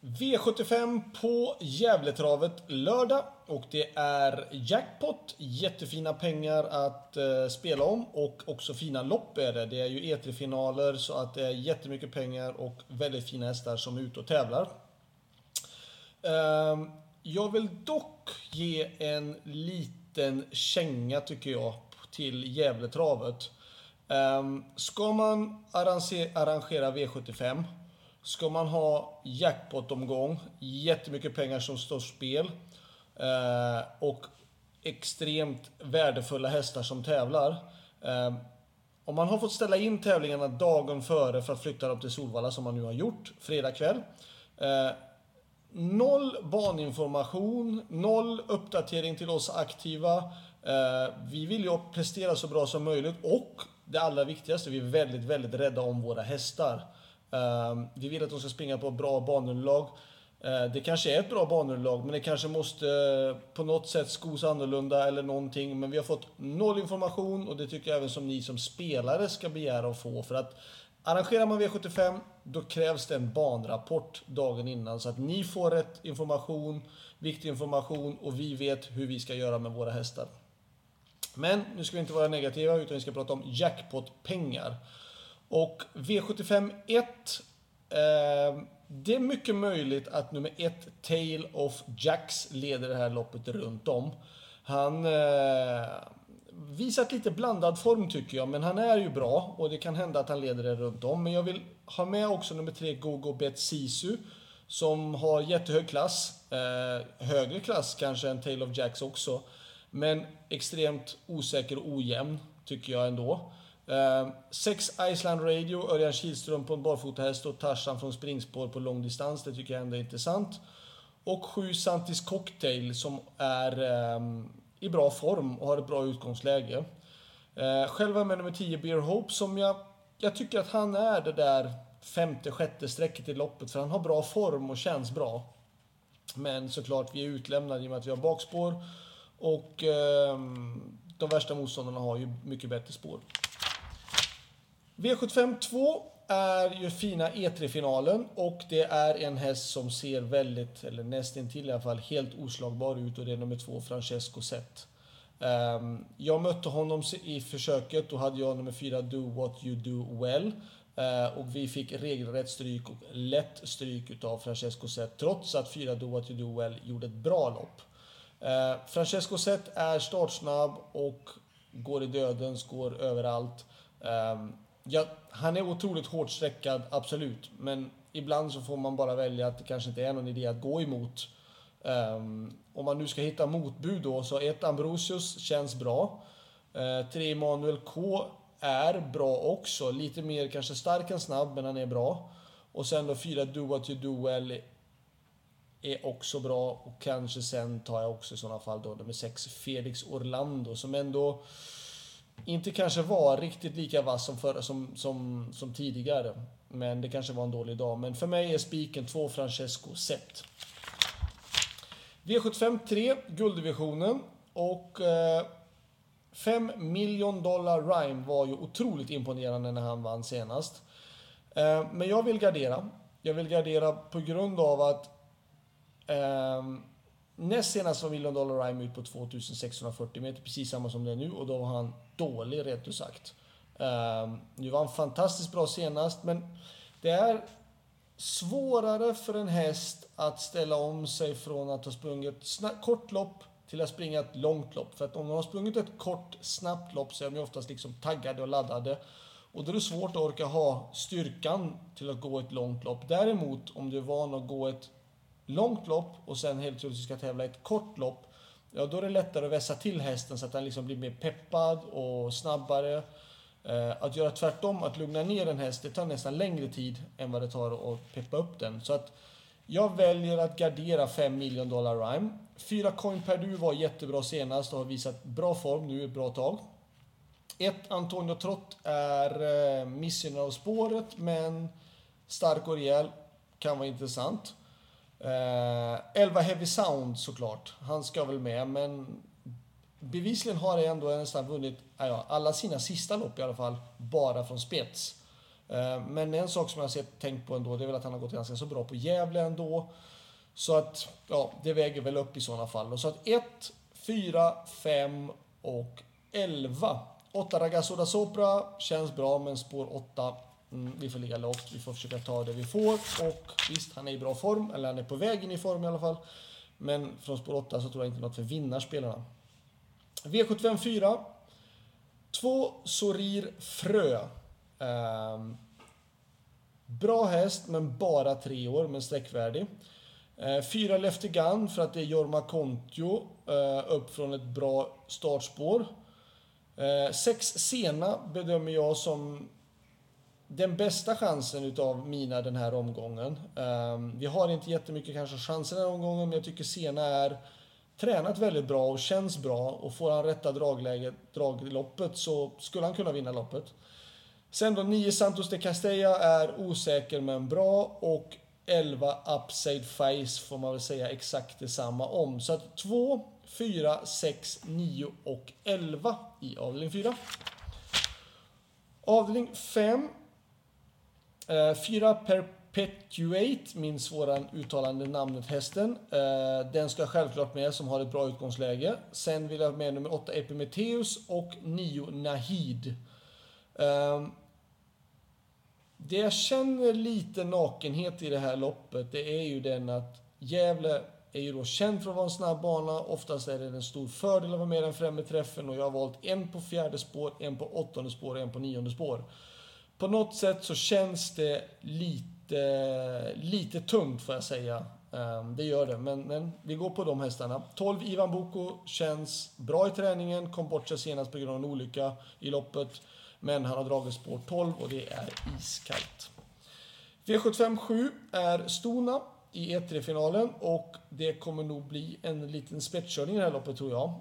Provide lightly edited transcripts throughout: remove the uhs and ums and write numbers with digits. V75 på Gävletravet lördag och det är jackpot, jättefina pengar att spela om och också fina lopp är det. Det är ju E3-finaler så att det är jättemycket pengar och väldigt fina hästar som är ute och tävlar. Jag vill dock ge en liten känga tycker jag till Gävletravet. Ska man arrangera V75 ska man ha jackpot-omgång, jättemycket pengar som står spel och extremt värdefulla hästar som tävlar. Om man har fått ställa in tävlingarna dagen före för att flytta upp till Solvalla som man nu har gjort fredag kväll. Noll baninformation, noll uppdatering till oss aktiva. Vi vill ju prestera så bra som möjligt och det allra viktigaste, vi är väldigt, väldigt rädda om våra hästar. Vi vill att de ska springa på bra banunderlag. Det kanske är ett bra banunderlag men det kanske måste på något sätt skos annorlunda eller någonting. Men vi har fått noll information och det tycker jag även som ni som spelare ska begära att få. För att arrangerar man V75 då krävs det en banrapport dagen innan så att ni får rätt information, viktig information och vi vet hur vi ska göra med våra hästar. Men nu ska vi inte vara negativa utan vi ska prata om jackpot-pengar. Och V75 1, det är mycket möjligt att nummer 1, Tail of Jacks, leder det här loppet runt om. Han visat lite blandad form tycker jag, men han är ju bra och det kan hända att han leder det runt om. Men jag vill ha med också nummer 3, Gogo Bet Sisu, som har jättehög klass, högre klass kanske än Tail of Jacks också. Men extremt osäker och ojämn tycker jag ändå. 6 Iceland Radio, Örjan Kihlström på en barfotahäst och Tarzan från springspår på långdistans, det tycker jag ändå är intressant. Och 7 Santis Cocktail som är i bra form och har ett bra utgångsläge. Själva med nummer 10 Beer Hope som jag tycker att han är det där femte, sjätte sträcket i loppet för han har bra form och känns bra. Men såklart vi är utlämnade i och med att vi har bakspår och de värsta motståndarna har ju mycket bättre spår. V75 2 är ju fina E3-finalen och det är en häst som ser väldigt, eller nästintill i alla fall, helt oslagbar ut och det är nummer 2, Francesco Set. Jag mötte honom i försöket och hade jag nummer 4, Do What You Do Well. Och vi fick regelrätt stryk och lätt stryk utav Francesco Set trots att 4, Do What You Do Well, gjorde ett bra lopp. Francesco Set är startsnabb och går i dödens, går överallt. Han är otroligt hårt sträckad, absolut. Men ibland så får man bara välja att det kanske inte är någon idé att gå emot. Om man nu ska hitta motbud då, så 1 Ambrosius känns bra. 3 Emmanuel K är bra också. Lite mer kanske stark än snabb, men han är bra. Och sen då 4 Dua till Duel är också bra. Och kanske sen tar jag också i sådana fall då nummer 6 Felix Orlando som ändå inte kanske var riktigt lika vass som tidigare. Men det kanske var en dålig dag. Men för mig är spiken 2 Francesco Set. V75 3, gulddivisionen. Och 5 Million Dollar Rhyme var ju otroligt imponerande när han vann senast. Men jag vill gardera. Jag vill gardera på grund av att näst senast var Million Dollar Rhyme ut på 2640 meter, precis samma som det är nu, och då var han dålig rätt och sagt. Nu var han fantastiskt bra senast, men det är svårare för en häst att ställa om sig från att ha sprungit kort lopp till att springa ett långt lopp. För att om de har sprungit ett kort, snabbt lopp så är de ju oftast liksom taggade och laddade. Och då är det svårt att orka ha styrkan till att gå ett långt lopp. Däremot om du är van att gå ett långt lopp och sen helt plötsligt ska tävla ett kort lopp, ja då är det lättare att vässa till hästen så att han liksom blir mer peppad och snabbare. Att göra tvärtom, att lugna ner en häst, det tar nästan längre tid än vad det tar att peppa upp den. Så att jag väljer att gardera 5 Million Dollar Rhyme. 4 coin per du var jättebra senast och har visat bra form nu ett bra tag. 1 Antonio Trot är missgynnad av spåret, men Stark Oriell kan vara intressant. 11 Heavy Sound såklart, han ska väl med, men bevisligen har han ändå nästan vunnit alla sina sista lopp i alla fall bara från spets. Men en sak som jag har tänkt på ändå, det är väl att han har gått ganska så bra på Gävle ändå. Så att, ja, det väger väl upp i sådana fall. Och så att 1, 4, 5 och 11. 8 Ragazora Sopra känns bra, men spår 8. Vi får ligga lågt, vi får försöka ta det vi får. Och visst, han är i bra form, eller han är på vägen i form i alla fall. Men från spår 8 så tror jag inte något för vinnarspelarna. V75-4. 2 Sorirfrö. Bra häst, men bara 3 år, men sträckvärdig. 4 Leftegan för att det är Jorma Kontio upp från ett bra startspår. 6 Sena bedömer jag som den bästa chansen utav mina den här omgången. Vi har inte jättemycket kanske chanser den här omgången, men jag tycker Sena är tränat väldigt bra och känns bra, och får han rätta dragloppet så skulle han kunna vinna loppet. Sen då 9 Santis Cocktail är osäker men bra, och 11 Upside Face får man väl säga exakt detsamma om. Så att 2, 4, 6, 9 och 11 i avdelning 4. Avdelning 5. 4 Perpetuate, min svåra uttalande namnet hästen. Den ska jag självklart med som har ett bra utgångsläge. Sen vill jag med nummer 8 Epimetheus och 9 Nahid. Det jag känner lite nakenhet i det här loppet, det är ju den att Gävle är ju då känd för att vara en snabb bana. Oftast är det en stor fördel att vara med den främre träffen, och jag har valt en på fjärde spår, en på åttonde spår och en på nionde spår. På något sätt så känns det lite tungt får jag säga. Det gör det, men vi går på de hästarna. 12 Ivan Boko känns bra i träningen, kom bort sig senast på grund av en olycka i loppet. Men han har dragit spår 12 och det är iskallt. V75-7 är Stona i E3-finalen, och det kommer nog bli en liten spetskörning i det här loppet tror jag.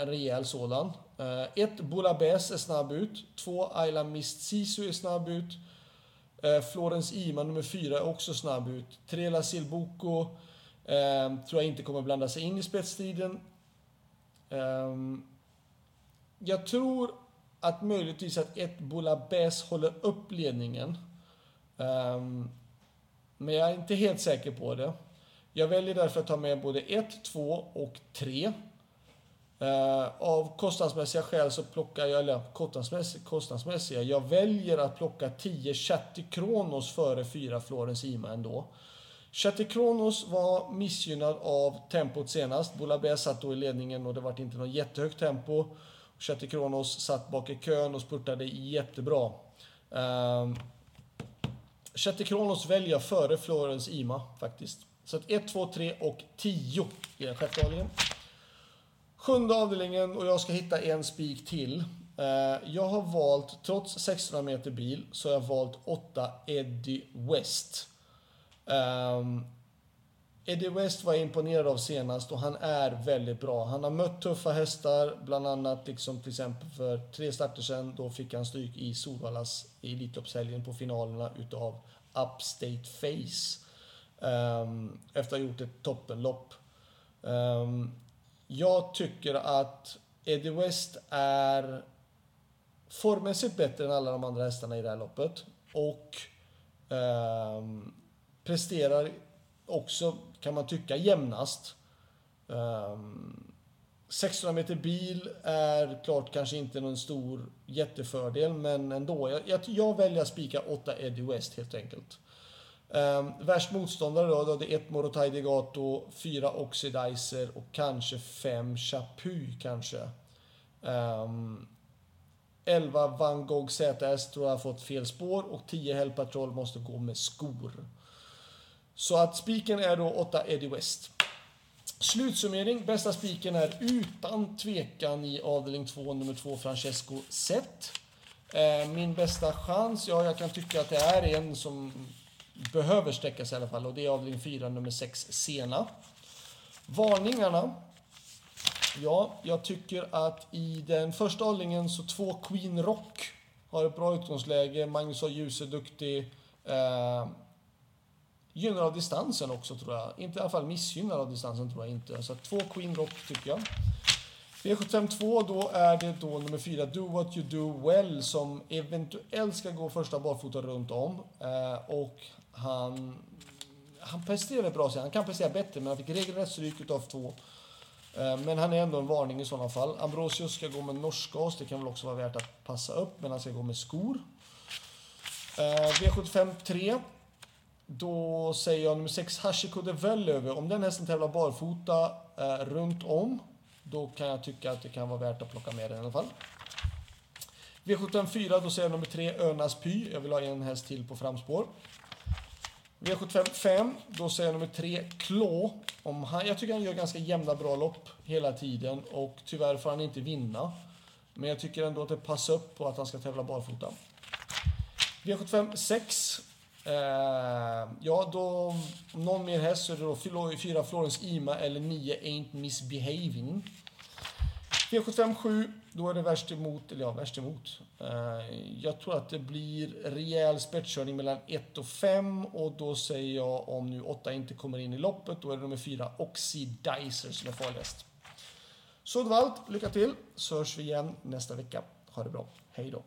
En rejäl sådan. 1 Bola Bess är snabb ut. 2 Beer Hope är snabb ut. Florens Iman nummer 4 är också snabb ut. 3 Lasil Boko tror jag inte kommer blanda sig in i spetstiden. Jag tror att möjligtvis att 1 Bola Bess håller upp ledningen. Men jag är inte helt säker på det. Jag väljer därför att ta med både 1, 2 och 3. Av kostnadsmässiga skäl så plockar jag, eller kostnadsmässiga, jag väljer att plocka 10 Catterkronos före 4 Florens Iman ändå. Catterkronos var missgynnad av tempot senast. Bola Bess satt då i ledningen och det var inte något jättehögt tempo. Catterkronos satt bak i kön och spurtade jättebra. Catterkronos väljer före Florens Iman faktiskt. Så att 1, 2, 3 och 10 i den sjätte avdelningen. Sjunde avdelningen, och jag ska hitta en spik till. Jag har valt, trots 1600 meter bil, så har jag valt 8 Eddie West. Eddie West var imponerad av senast och han är väldigt bra. Han har mött tuffa hästar, bland annat liksom till exempel för 3 starter sedan. Då fick han stryk i Solvallas elitloppshelgen på finalerna utav Upstate Face. Efter att ha gjort ett toppenlopp. Jag tycker att Eddie West är formmässigt bättre än alla de andra hästarna i det här loppet. Och presterar också, kan man tycka, jämnast. 600 meter bil är klart kanske inte någon stor jättefördel, men ändå. Jag väljer att spika 8 Eddie West helt enkelt. Värst motståndare då, det är 1 Morotai Degato, 4 Oxidizer och kanske 5 Chapuis kanske. 11 Van Gogh ZS tror jag har fått fel spår, och 10 Hell Patrol måste gå med skor. Så att spiken är då 8 Eddie West. Slutsummering, bästa spiken är utan tvekan i avdelning 2, nummer 2 Francesco Set. Min bästa chans, ja, jag kan tycka att det är en som behöver sträckas i alla fall, och det är avdelning 4, nummer 6 Sena. Varningarna, ja, jag tycker att i den första avdelningen så 2 Queen Rock har ett bra utgångsläge. Magnus och Ljus är duktig. Gynnar av distansen också tror jag. Inte i alla fall missgynnar av distansen tror jag inte. Så 2 Queen Rock tycker jag. V75-2, då är det då nummer 4, Do What You Do Well, som eventuellt ska gå första barfoten runt om. Och han presterar bra, han kan prestera bättre, men han fick regelrätt stryk utav 2. Men han är ändå en varning i sådana fall. Ambrosius ska gå med norskgas, det kan väl också vara värt att passa upp, men han ska gå med skor. V75-3, då säger jag nummer 6, Hashiko de Vellöver. Om den hästen tävlar barfota runt om, då kan jag tycka att det kan vara värt att plocka med den i alla fall. V75-4, då säger jag nummer 3, Örnas Py. Jag vill ha en häst till på framspår. V75-5, då säger jag nummer 3, Klå. Jag tycker han gör ganska jämna bra lopp hela tiden, och tyvärr får han inte vinna. Men jag tycker ändå att det passar upp på att han ska tävla barfota. V75-6, ja då någon mer häst så är det då 4 Florens Iman eller 9 Ain't Misbehaving. V75-7, då är det värst emot. Jag tror att det blir rejäl spetskörning mellan 1 och 5, och då säger jag, om nu 8 inte kommer in i loppet, då är det nummer 4 Oxidizer som är farligast. Så det var allt, lycka till, så hörs vi igen nästa vecka. Ha det bra, hej då.